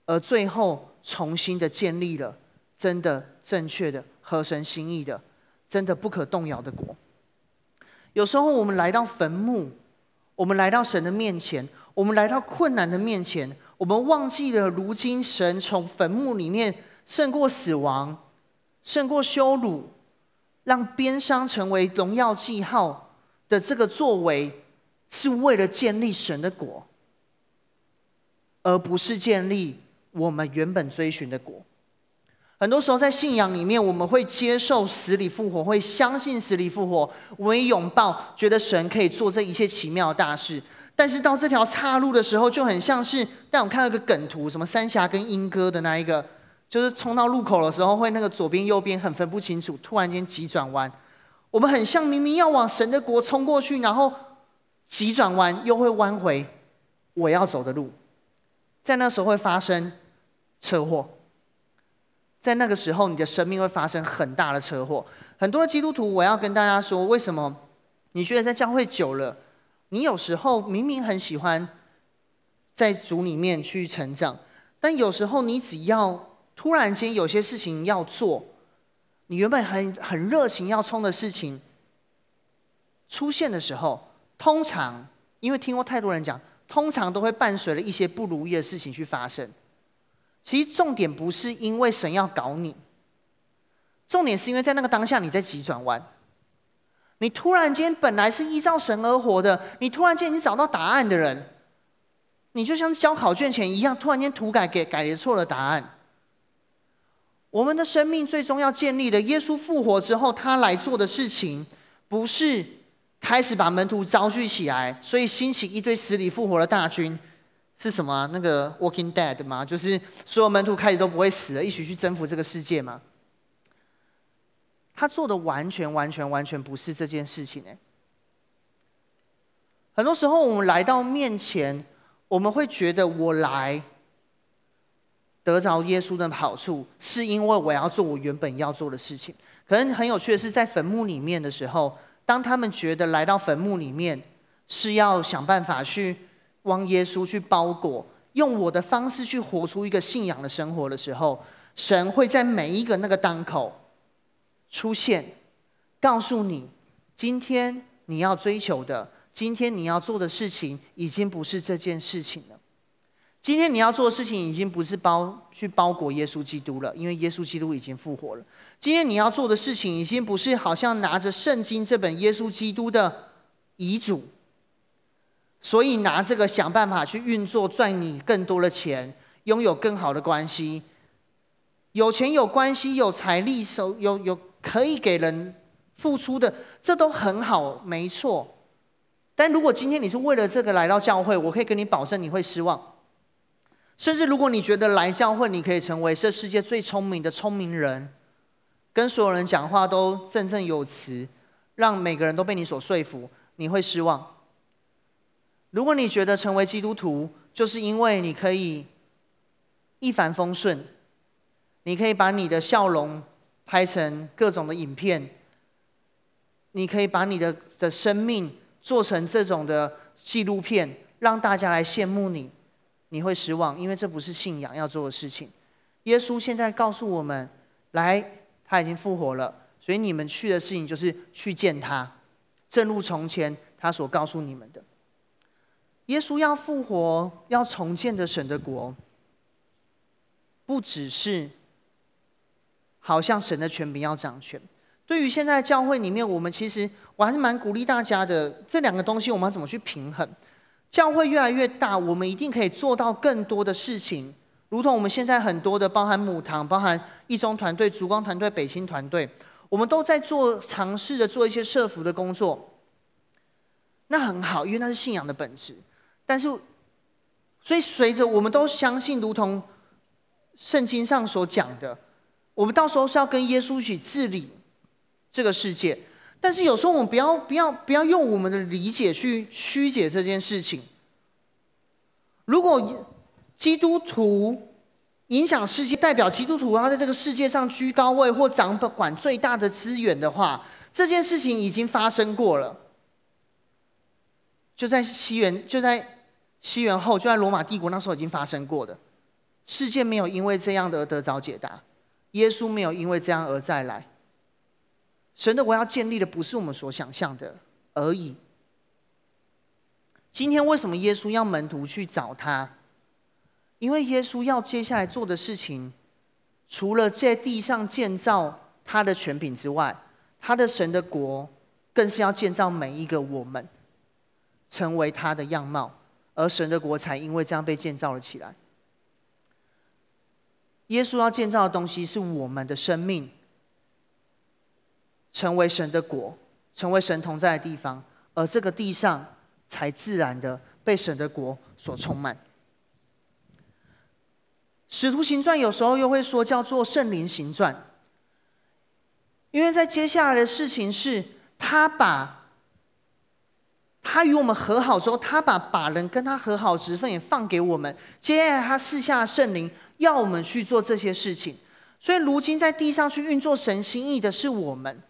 而最后重新的建立了真的正确的合神心意的真的不可动摇的国。有时候我们来到坟墓，我们来到神的面前，我们来到困难的面前，我们忘记了如今神从坟墓里面胜过死亡，胜过羞辱，让鞭伤成为荣耀记号的这个作为，是为了建立神的国，而不是建立我们原本追寻的国。很多时候在信仰里面，我们会接受死里复活，会相信死里复活，我们拥抱觉得神可以做这一切奇妙的大事。但是到这条岔路的时候，就很像是但我看到一个梗图，什么三峡跟莺歌的那一个，就是冲到路口的时候会那个左边右边很分不清楚，突然间急转弯。我们很像明明要往神的国冲过去，然后急转弯又会弯回我要走的路。在那时候会发生车祸，在那个时候你的生命会发生很大的车祸。很多的基督徒，我要跟大家说，为什么你觉得在教会久了，你有时候明明很喜欢在主里面去成长，但有时候你只要突然间有些事情要做，你原本很很热情要冲的事情出现的时候，通常因为听过太多人讲，通常都会伴随着一些不如意的事情去发生。其实重点不是因为神要搞你，重点是因为在那个当下你在急转弯，你突然间本来是依照神而活的，你突然间你找到答案的人，你就像交考卷前一样，突然间涂改给改了错了答案。我们的生命最终要建立的，耶稣复活之后他来做的事情，不是开始把门徒招聚起来，所以兴起一堆死里复活的大军，是什么、啊、那个 Walking Dead 吗？就是所有门徒开始都不会死了，一起去征服这个世界吗？他做的完全完全完全不是这件事情、欸、很多时候我们来到面前，我们会觉得我来得着耶稣的好处，是因为我要做我原本要做的事情。可能很有趣的是，在坟墓里面的时候，当他们觉得来到坟墓里面是要想办法去帮耶稣去包裹，用我的方式去活出一个信仰的生活的时候，神会在每一个那个当口出现，告诉你今天你要追求的，今天你要做的事情已经不是这件事情了。今天你要做的事情已经不是包去包裹耶稣基督了，因为耶稣基督已经复活了。今天你要做的事情已经不是好像拿着圣经这本耶稣基督的遗嘱，所以拿这个想办法去运作，赚你更多的钱，拥有更好的关系，有钱有关系有财力，有有可以给人付出的，这都很好，没错。但如果今天你是为了这个来到教会，我可以跟你保证你会失望。甚至如果你觉得来教会你可以成为这世界最聪明的聪明人，跟所有人讲话都振振有词，让每个人都被你所说服，你会失望。如果你觉得成为基督徒就是因为你可以一帆风顺，你可以把你的笑容拍成各种的影片，你可以把你 的, 的生命做成这种的纪录片，让大家来羡慕你，你会失望，因为这不是信仰要做的事情。耶稣现在告诉我们，来，他已经复活了，所以你们去的事情就是去见他，正如从前他所告诉你们的。耶稣要复活，要重建的神的国，不只是好像神的权柄要掌权。对于现在的教会里面，我们其实我还是蛮鼓励大家的，这两个东西我们要怎么去平衡？教会越来越大，我们一定可以做到更多的事情，如同我们现在很多的包含母堂、包含一中团队、烛光团队、北青团队，我们都在做尝试的做一些社服的工作，那很好，因为那是信仰的本质。但是所以随着我们都相信，如同圣经上所讲的，我们到时候是要跟耶稣一起治理这个世界。但是有时候我们不要不要不要用我们的理解去曲解这件事情。如果基督徒影响世界，代表基督徒要在这个世界上居高位或掌管最大的资源的话，这件事情已经发生过了。就在西元就在西元后，就在罗马帝国那时候已经发生过的事件，没有因为这样的而得着解答。耶稣没有因为这样而再来。神的国要建立的不是我们所想象的而已。今天为什么耶稣要门徒去找他？因为耶稣要接下来做的事情，除了在地上建造他的权柄之外，他的神的国更是要建造每一个我们成为他的样貌，而神的国才因为这样被建造了起来。耶稣要建造的东西是我们的生命成为神的国，成为神同在的地方，而这个地上才自然的被神的国所充满。使徒行传有时候又会说叫做圣灵行传，因为在接下来的事情是他把他与我们和好之后，他把把人跟他和好职分也放给我们，接下来他赐下圣灵要我们去做这些事情。所以如今在地上去运作神心意的是我们。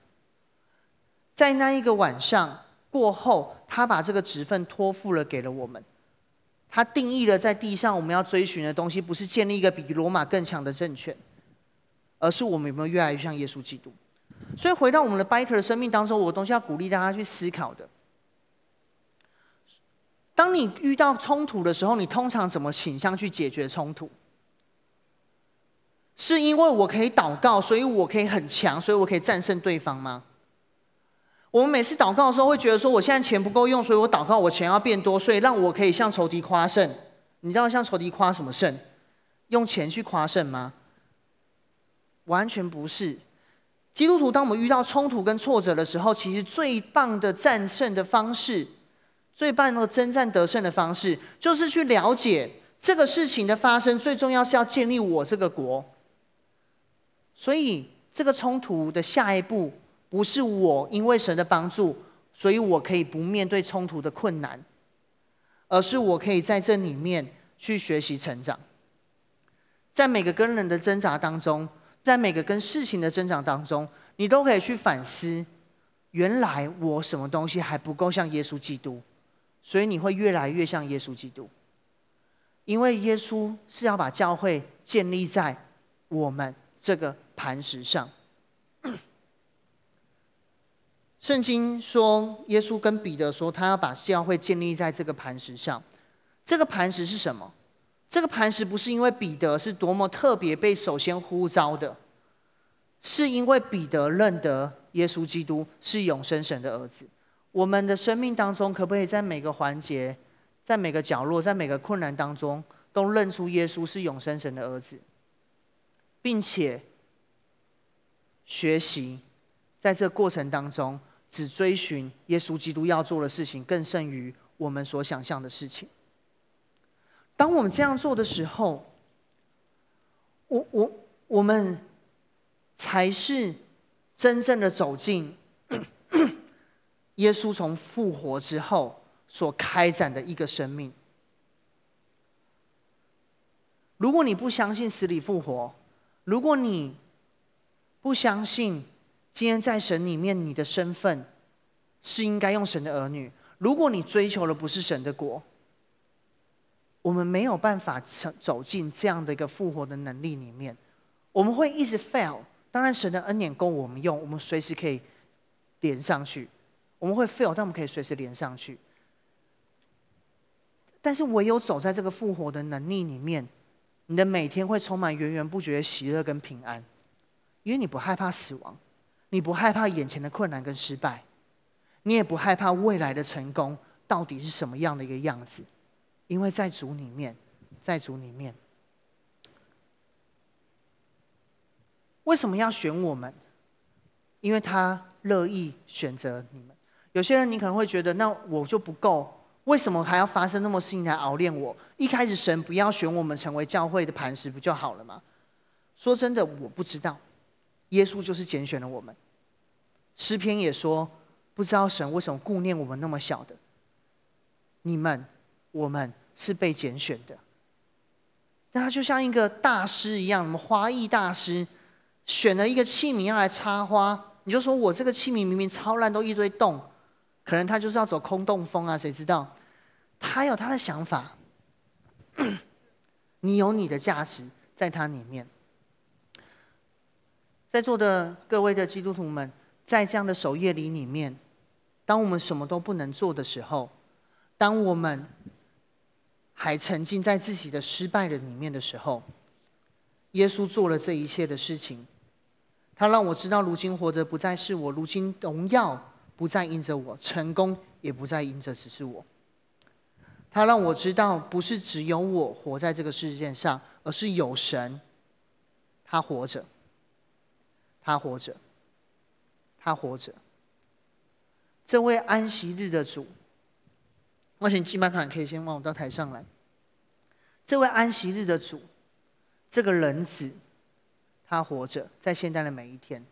在那一个晚上过后，他把这个职分托付了给了我们，他定义了在地上我们要追寻的东西，不是建立一个比罗马更强的政权，而是我们有没有越来越像耶稣基督。所以回到我们的 Biker 的生命当中，我的东西要鼓励大家去思考的。当你遇到冲突的时候，你通常怎么倾向去解决冲突？是因为我可以祷告，所以我可以很强，所以我可以战胜对方吗？我们每次祷告的时候会觉得说，我现在钱不够用，所以我祷告我钱要变多，所以让我可以向仇敌夸胜。你知道向仇敌夸什么胜？用钱去夸胜吗？完全不是。基督徒当我们遇到冲突跟挫折的时候，其实最棒的战胜的方式，最棒的征战得胜的方式，就是去了解这个事情的发生最重要是要建立我这个国。所以这个冲突的下一步不是我因为神的帮助所以我可以不面对冲突的困难，而是我可以在这里面去学习成长。在每个跟人的挣扎当中，在每个跟事情的增长当中，你都可以去反思，原来我什么东西还不够像耶稣基督，所以你会越来越像耶稣基督。因为耶稣是要把教会建立在我们这个磐石上。圣经说，耶稣跟彼得说，他要把教会建立在这个磐石上。这个磐石是什么？这个磐石不是因为彼得是多么特别被首先呼召的，是因为彼得认得耶稣基督是永生神的儿子。我们的生命当中，可不可以在每个环节、在每个角落、在每个困难当中，都认出耶稣是永生神的儿子，并且学习在这过程当中，只追寻耶稣基督要做的事情，更胜于我们所想象的事情。当我们这样做的时候，我我我们才是真正的走进耶稣从复活之后所开展的一个生命。如果你不相信死里复活，如果你不相信今天在神里面你的身份是应该用神的儿女，如果你追求的不是神的国，我们没有办法走进这样的一个复活的能力里面，我们会一直 fail。 当然神的恩典够我们用，我们随时可以连上去。我们会 fail， 但我们可以随时连上去。但是唯有走在这个复活的能力里面，你的每天会充满源源不绝的喜乐跟平安，因为你不害怕死亡，你不害怕眼前的困难跟失败，你也不害怕未来的成功到底是什么样的一个样子。因为在主里面，在主里面，为什么要选我们？因为他乐意选择你们。有些人你可能会觉得，那我就不够，为什么还要发生那么事情来熬炼我？一开始神不要选我们成为教会的磐石不就好了吗？说真的，我不知道，耶稣就是拣选了我们。诗篇也说，不知道神为什么顾念我们那么小的，你们。我们是被拣选的，那他就像一个大师一样，我们花艺大师选了一个器皿要来插花，你就说我这个器皿明明超烂，都一堆洞，可能他就是要走空洞风啊，谁知道？他有他的想法，你有你的价值在他里面。在座的各位的基督徒们，在这样的守夜礼里面，当我们什么都不能做的时候，当我们还沉浸在自己的失败的里面的时候，耶稣做了这一切的事情。他让我知道，如今活着不再是我，如今荣耀不再因着我，成功也不再因着只是我。他让我知道，不是只有我活在这个世界上，而是有神，他活着，他活着，他活着。这位安息日的主，我请祭拜团可以先往我到台上来。这位安息日的主，这个人子，他活着，在现在的每一天。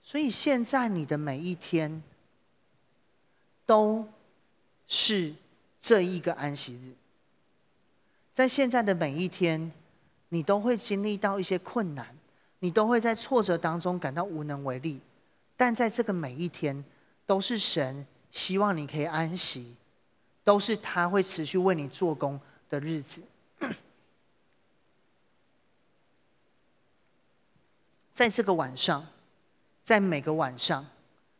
所以现在你的每一天，都是这一个安息日。在现在的每一天，你都会经历到一些困难，你都会在挫折当中感到无能为力，但在这个每一天，都是神希望你可以安息，都是他会持续为你做工的日子。在这个晚上，在每个晚上，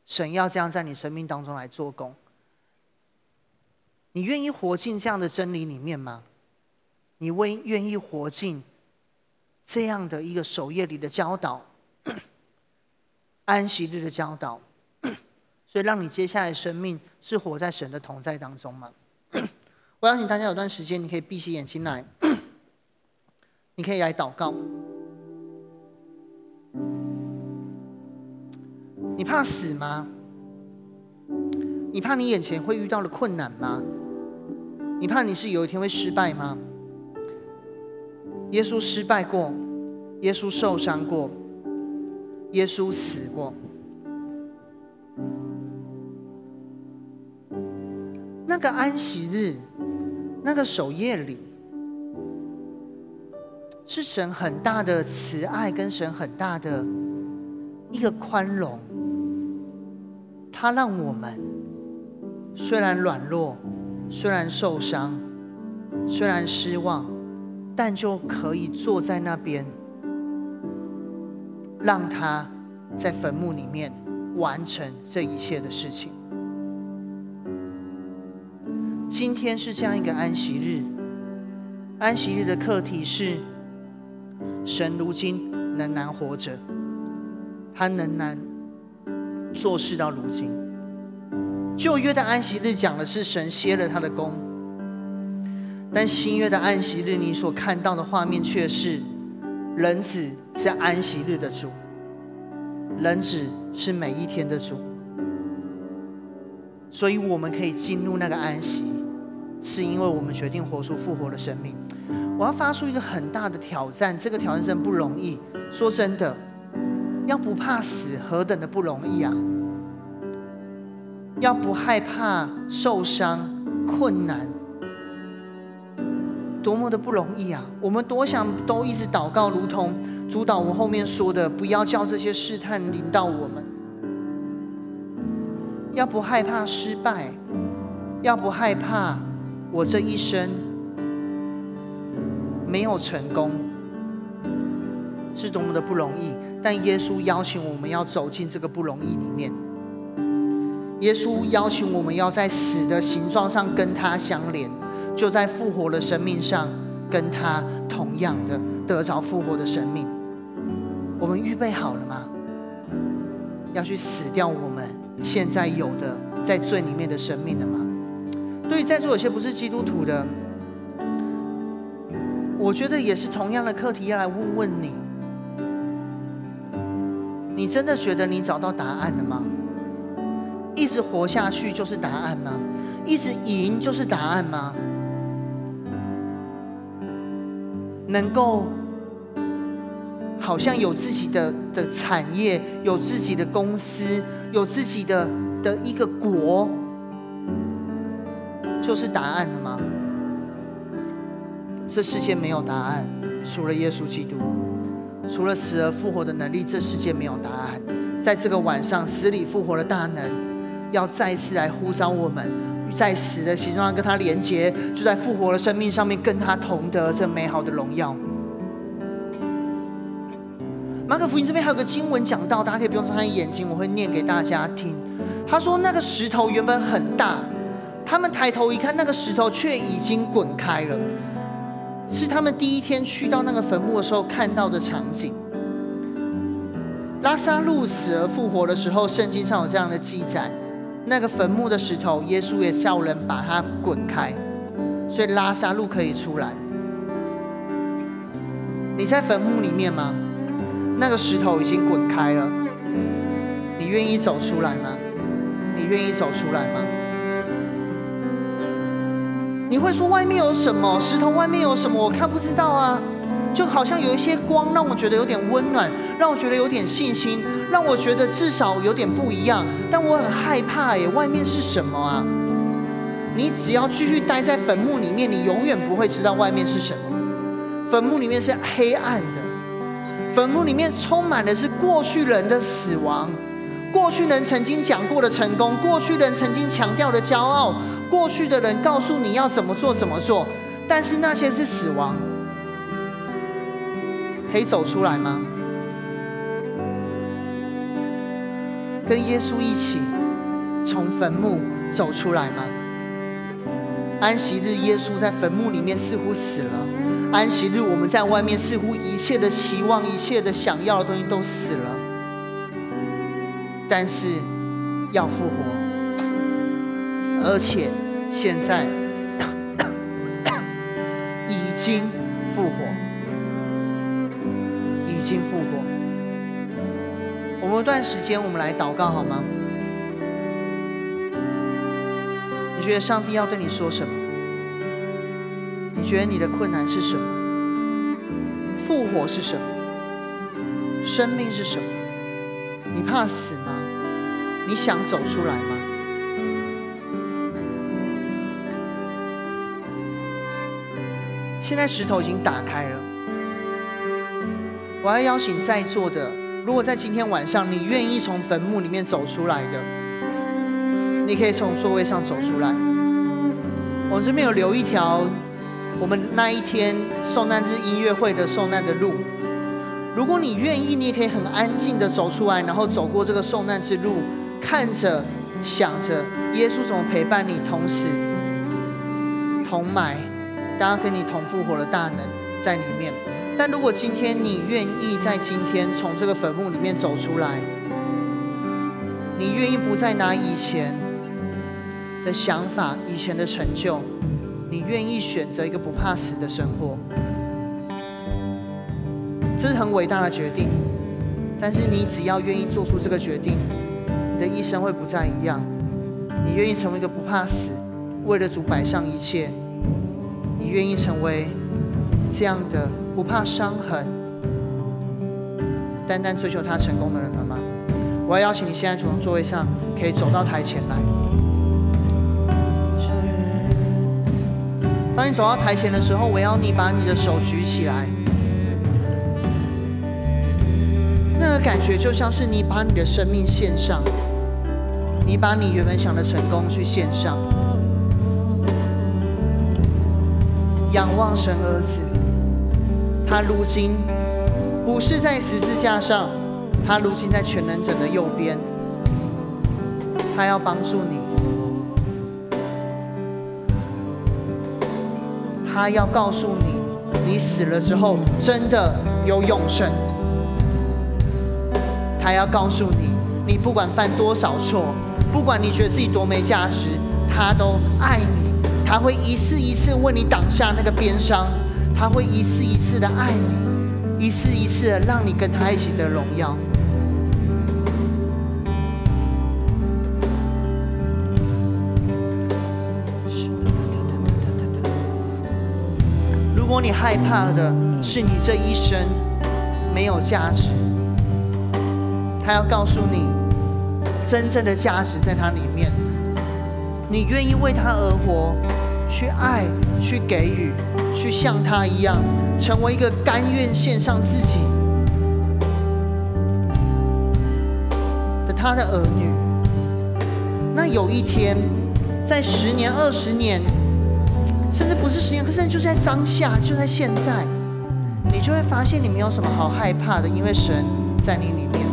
神要这样在你生命当中来做工。你愿意活进这样的真理里面吗？你愿意活进这样的一个守夜礼的教导，安息日的教导，所以让你接下来的生命是活在神的同在当中吗？我邀请大家有段时间，你可以闭起眼睛来，你可以来祷告。你怕死吗？你怕你眼前会遇到的困难吗？你怕你是有一天会失败吗？耶稣失败过，耶稣受伤过，耶稣死过。那个安息日，那个守夜礼，是神很大的慈爱跟神很大的一个宽容。他让我们虽然软弱，虽然受伤，虽然失望，但就可以坐在那边，让他在坟墓里面完成这一切的事情。今天是这样一个安息日，安息日的课题是神如今仍然活着，他仍然做事到如今。旧约的安息日讲的是神歇了他的工，但新约的安息日，你所看到的画面却是人子是安息日的主，人子是每一天的主。所以我们可以进入那个安息，是因为我们决定活出复活的生命。我要发出一个很大的挑战，这个挑战真不容易。说真的，要不怕死何等的不容易啊！要不害怕受伤困难多么的不容易啊！我们多想都一直祷告，如同主导我后面说的，不要叫这些试探临到我们。要不害怕失败，要不害怕我这一生没有成功，是多么的不容易。但耶稣邀请我们要走进这个不容易里面，耶稣邀请我们要在死的形状上跟他相连，就在复活的生命上跟他同样的得着复活的生命。我们预备好了吗？要去死掉我们现在有的在罪里面的生命了吗？对于在座有些不是基督徒的，我觉得也是同样的课题要来问问你，你真的觉得你找到答案了吗？一直活下去就是答案吗？一直赢就是答案吗？能够好像有自己 的, 的产业，有自己的公司，有自己 的, 的一个国，就是答案了吗？这世界没有答案，除了耶稣基督，除了死而复活的能力，这世界没有答案。在这个晚上，死里复活的大能要再次来呼召我们在死的形状跟他连结，就在复活的生命上面跟他同得这美好的荣耀。马可福音这边还有个经文讲到，大家可以不用张开眼睛，我会念给大家听。他说那个石头原本很大，他们抬头一看，那个石头却已经滚开了，是他们第一天去到那个坟墓的时候看到的场景。拉撒路死而复活的时候，圣经上有这样的记载，那个坟墓的石头耶稣也叫人把它滚开，所以拉撒路可以出来。你在坟墓里面吗？那个石头已经滚开了，你愿意走出来吗？你愿意走出来吗？你会说外面有什么？石头外面有什么？我看不知道啊。就好像有一些光让我觉得有点温暖，让我觉得有点信心，让我觉得至少有点不一样，但我很害怕耶，外面是什么啊？你只要继续待在坟墓里面，你永远不会知道外面是什么。坟墓里面是黑暗的，坟墓里面充满的是过去人的死亡，过去人曾经讲过的成功，过去人曾经强调的骄傲，过去的人告诉你要怎么做怎么做，但是那些是死亡。可以走出来吗？跟耶稣一起从坟墓走出来吗？安息日耶稣在坟墓里面似乎死了，安息日我们在外面似乎一切的期望，一切的想要的东西都死了，但是要复活，而且现在已经复活，已经复活。我们一段时间我们来祷告好吗？你觉得上帝要对你说什么？你觉得你的困难是什么？复活是什么？生命是什么？你怕死吗？你想走出来吗？现在石头已经打开了，我要邀请在座的，如果在今天晚上你愿意从坟墓里面走出来的，你可以从座位上走出来。我们这边有留一条我们那一天受难日音乐会的受难的路，如果你愿意，你也可以很安静的走出来，然后走过这个受难之路，看着想着耶稣怎么陪伴你同死同埋，大家跟你同复活的大能在里面。但如果今天你愿意在今天从这个坟墓里面走出来，你愿意不再拿以前的想法，以前的成就，你愿意选择一个不怕死的生活，这是很伟大的决定，但是你只要愿意做出这个决定，你的一生会不再一样。你愿意成为一个不怕死，为了主摆上一切，你愿意成为这样的不怕伤痕，单单追求他成功的人了吗？我要邀请你现在从座位上可以走到台前来。当你走到台前的时候，我要你把你的手举起来，那个感觉就像是你把你的生命献上，你把你原本想的成功去献上，仰望神儿子，他如今不是在十字架上，他如今在全能者的右边，他要帮助你，他要告诉你，你死了之后真的有永生，他要告诉你，你不管犯多少错，不管你觉得自己多没价值，他都爱你，他会一次一次为你挡下那个鞭伤，他会一次一次的爱你，一次一次的让你跟他一起得荣耀。如果你害怕的是你这一生没有价值，他要告诉你，真正的价值在他里面。你愿意为他而活，去爱，去给予，去像他一样，成为一个甘愿献上自己的他的儿女。那有一天，在十年、二十年，甚至不是十年，可是就在当下，就在现在，你就会发现你没有什么好害怕的，因为神在你里面。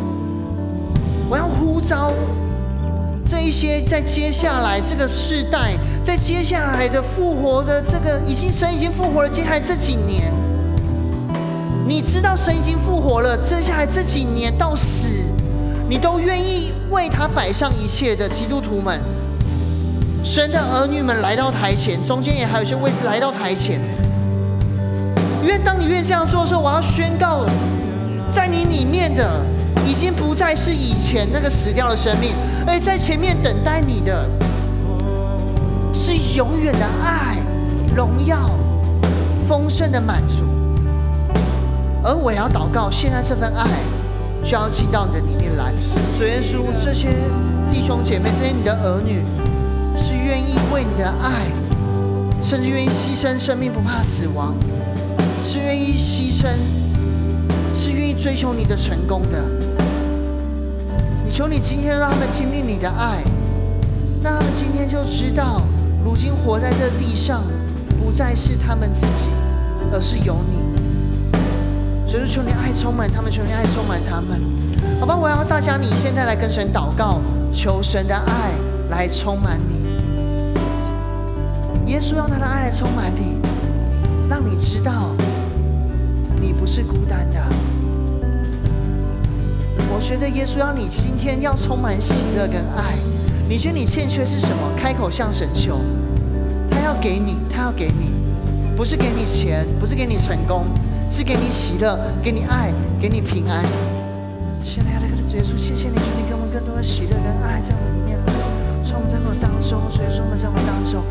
我要呼召这一些在接下来这个世代，在接下来的复活的这个已经神已经复活了，接下来这几年，你知道神已经复活了，接下来这几年到死，你都愿意为他摆上一切的基督徒们，神的儿女们来到台前，中间也还有些位置来到台前，因为当你愿意这样做的时候，我要宣告，在你里面的已经不再是以前那个死掉的生命，而在前面等待你的是永远的爱、荣耀、丰盛的满足。而我也要祷告，现在这份爱就要进到你的里面来。主耶稣，这些弟兄姐妹，这些你的儿女，是愿意为你的爱，甚至愿意牺牲生命，不怕死亡，是愿意牺牲，是愿意追求你的成功的。你求你今天让他们经历你的爱，让他们今天就知道，如今活在这地上，不再是他们自己，而是有你。所以求你爱充满他们，求你爱充满他们。好吧，我要大家，你现在来跟神祷告，求神的爱来充满你。耶稣用他的爱来充满你，让你知道你不是孤单的。我觉得耶稣要你今天要充满喜乐跟爱。你觉得你欠缺是什么？开口向神求，他要给你，他要给你，不是给你钱，不是给你成功，是给你喜乐，给你爱，给你平安。现在要来跟主耶稣，谢谢你，求你给我们更多的喜乐跟爱，在我们里面来，从我们在我们当中，主耶稣我们在我们当中。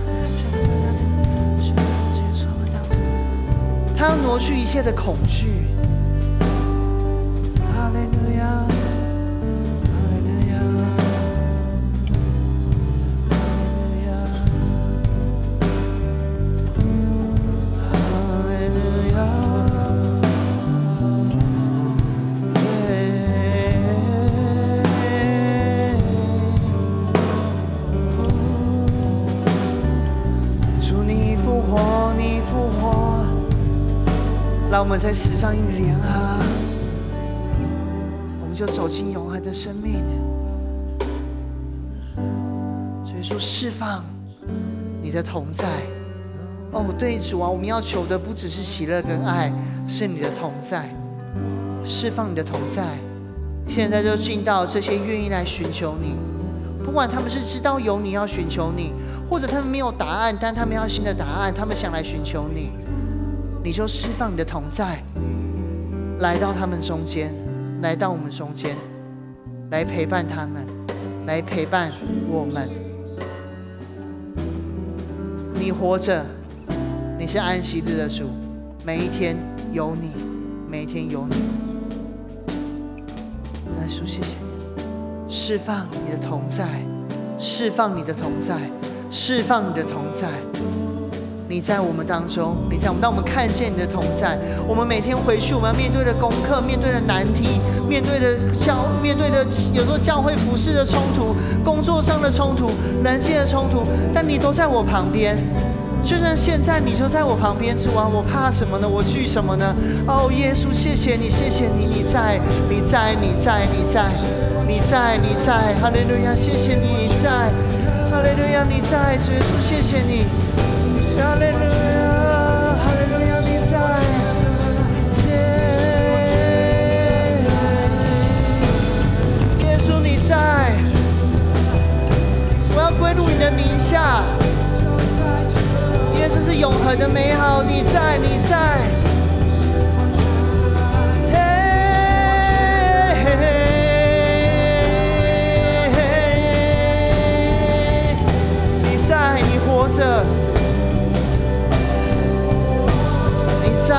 他要挪去一切的恐惧。哈利路亚，哈利路亚，哈利路亚，哈利路亚。主，你复活，你复活。让我们在时上与联合，我们就走进永恒的生命。所以说，释放你的同在。哦，对主啊，我们要求的不只是喜乐跟爱，是你的同在，释放你的同在。现在就进到这些愿意来寻求你，不管他们是知道有你要寻求你，或者他们没有答案，但他们要新的答案，他们想来寻求你。你就释放你的同在，来到他们中间，来到我们中间，来陪伴他们，来陪伴我们。你活着，你是安息日的主，每一天有你，每一天有你。我来说谢谢你，释放你的同在，释放你的同在，释放你的同在。你在我们当中，你在我们，当我们看见你的同在，我们每天回去，我们要面对的功课，面对的难题，面对的教，面对的有时候教会服事的冲突，工作上的冲突，人际的冲突，但你都在我旁边。就算现在你就在我旁边，主啊，我怕什么呢？我惧什么呢？哦，耶稣，谢谢你，谢谢你，你在，你在，你在，你在，你在，你在，哈利路亚，谢谢你，你在，哈利路亚，你在，主耶稣，谢谢你。哈利路亚，哈利路亚，你在，耶稣你在，我要归入你的名下。耶稣是永恒的美好，你在，你在，嘿嘿嘿。你在，你活着。在，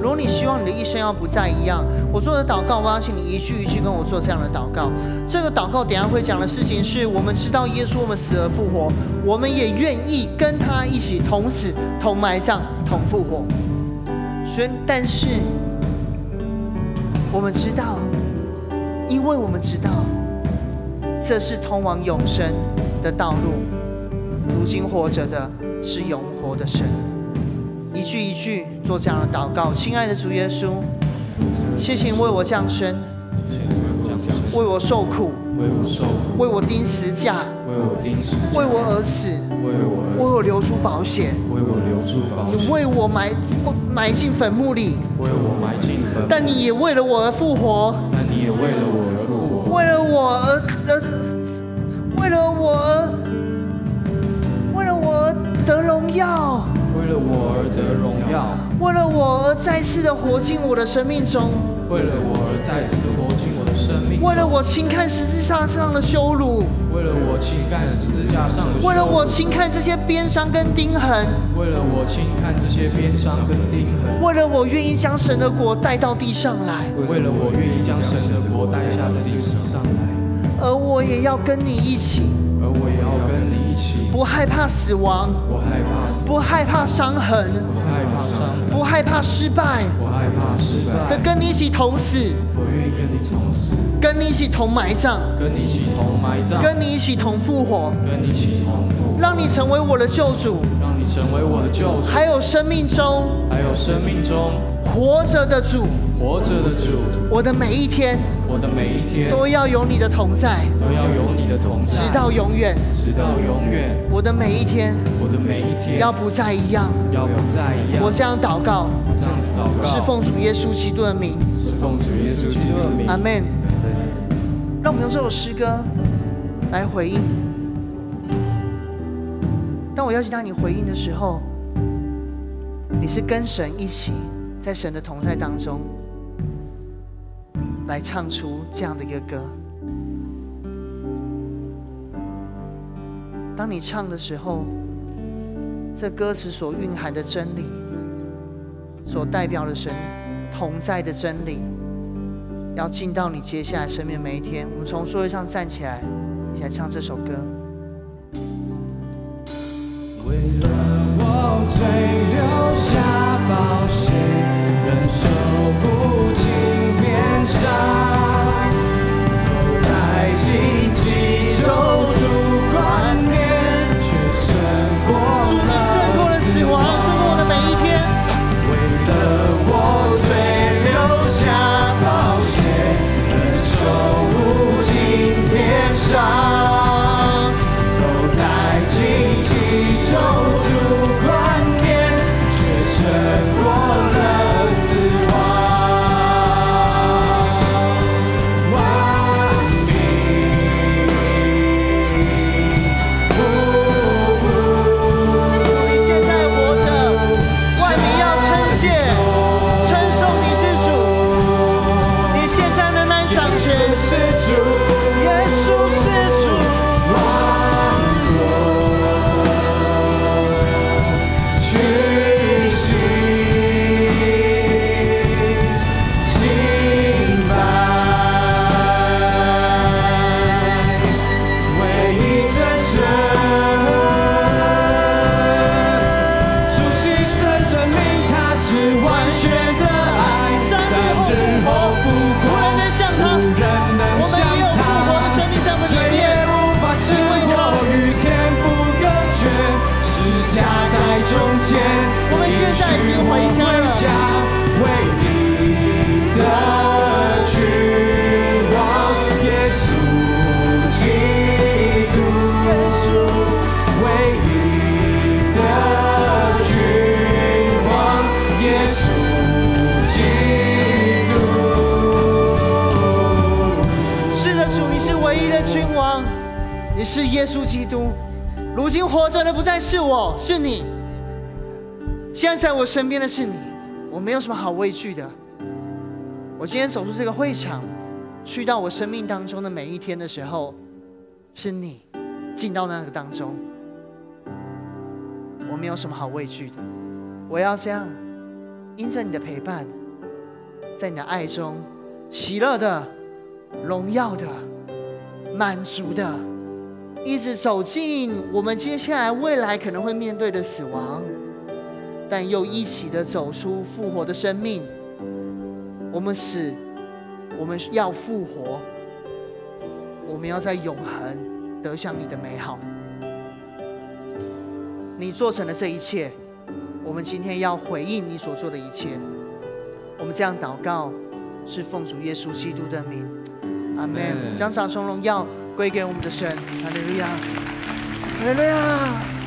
如果你希望你的一生要不再一样，我做的祷告，我邀请你一句一句跟我做这样的祷告。这个祷告等一下会讲的事情是，我们知道耶稣我们死而复活，我们也愿意跟他一起同死、同埋葬、同复活。所以，但是我们知道，因为我们知道这是通往永生的道路。如今活着的是永活的神，一句一句做这样的祷告。亲爱的主耶稣，谢谢你为我降生，为我受苦，为我钉十字架，为我而死，为我流出宝血，为我埋埋进坟墓里，但你也为了我而复活，为了我而为了我而得荣耀，为了我而得荣耀，为了我而再次的活进我的生命中，为了我而再次的活进我的生命，为了我轻看十字架上的羞辱，为了我轻看十字架上的羞辱，为了我轻看这些鞭伤跟钉痕，为了我轻看这些鞭伤跟钉痕，为了我愿意将神的国带到地上来，为了我愿意将神的国带下在地上来，而我也要跟你一起。而我也要跟你一起，不害怕死亡，不害怕，不害怕伤痕，不害怕伤痕，不害怕失败，不害怕失败。的跟你一起同死，我愿意跟你同死，跟你一起同埋葬，跟你一起同埋葬，跟你一起同复活，跟你一起同复活。让你成为我的救主，让你成为我的救主。还有生命中，还有生命中活着的主，活着的主。我的每一天。我的每一天都要有你的同在，都要有你的同在，直到永远，直到永远。我的每一天，我的每一天要不再一样，要不再一样。我这样祷告，这样子祷告，是奉主耶稣基督的名，是奉主耶稣基督的名。阿门。让我们用这首诗歌来回应。当我邀请到你回应的时候，你是跟神一起，在神的同在当中。来唱出这样的一个歌。当你唱的时候，这歌词所蕴含的真理，所代表的神同在的真理，要进到你接下来生命每一天。我们从座位上站起来，一起来唱这首歌。为了我垂留下宝血，忍受不尽边上头戴荆棘，咒诅冠冕，却胜过了死亡。主，你胜过了死亡，胜过我的每一天。为了我虽留下宝血，忍受无尽边上头戴荆棘，咒诅冠冕，却胜过了。耶稣基督，如今活着的不再是我，是你。现在在我身边的是你，我没有什么好畏惧的。我今天走出这个会场，去到我生命当中的每一天的时候，是你进到那个当中，我没有什么好畏惧的。我要这样因着你的陪伴，在你的爱中喜乐的、荣耀的、满足的，一直走进我们接下来未来可能会面对的死亡，但又一起的走出复活的生命。我们死，我们要复活，我们要在永恒得享你的美好。你做成了这一切，我们今天要回应你所做的一切。我们这样祷告，是奉主耶稣基督的名，阿门。将掌声荣耀归给我们的神，哈利路亚，哈利路亚。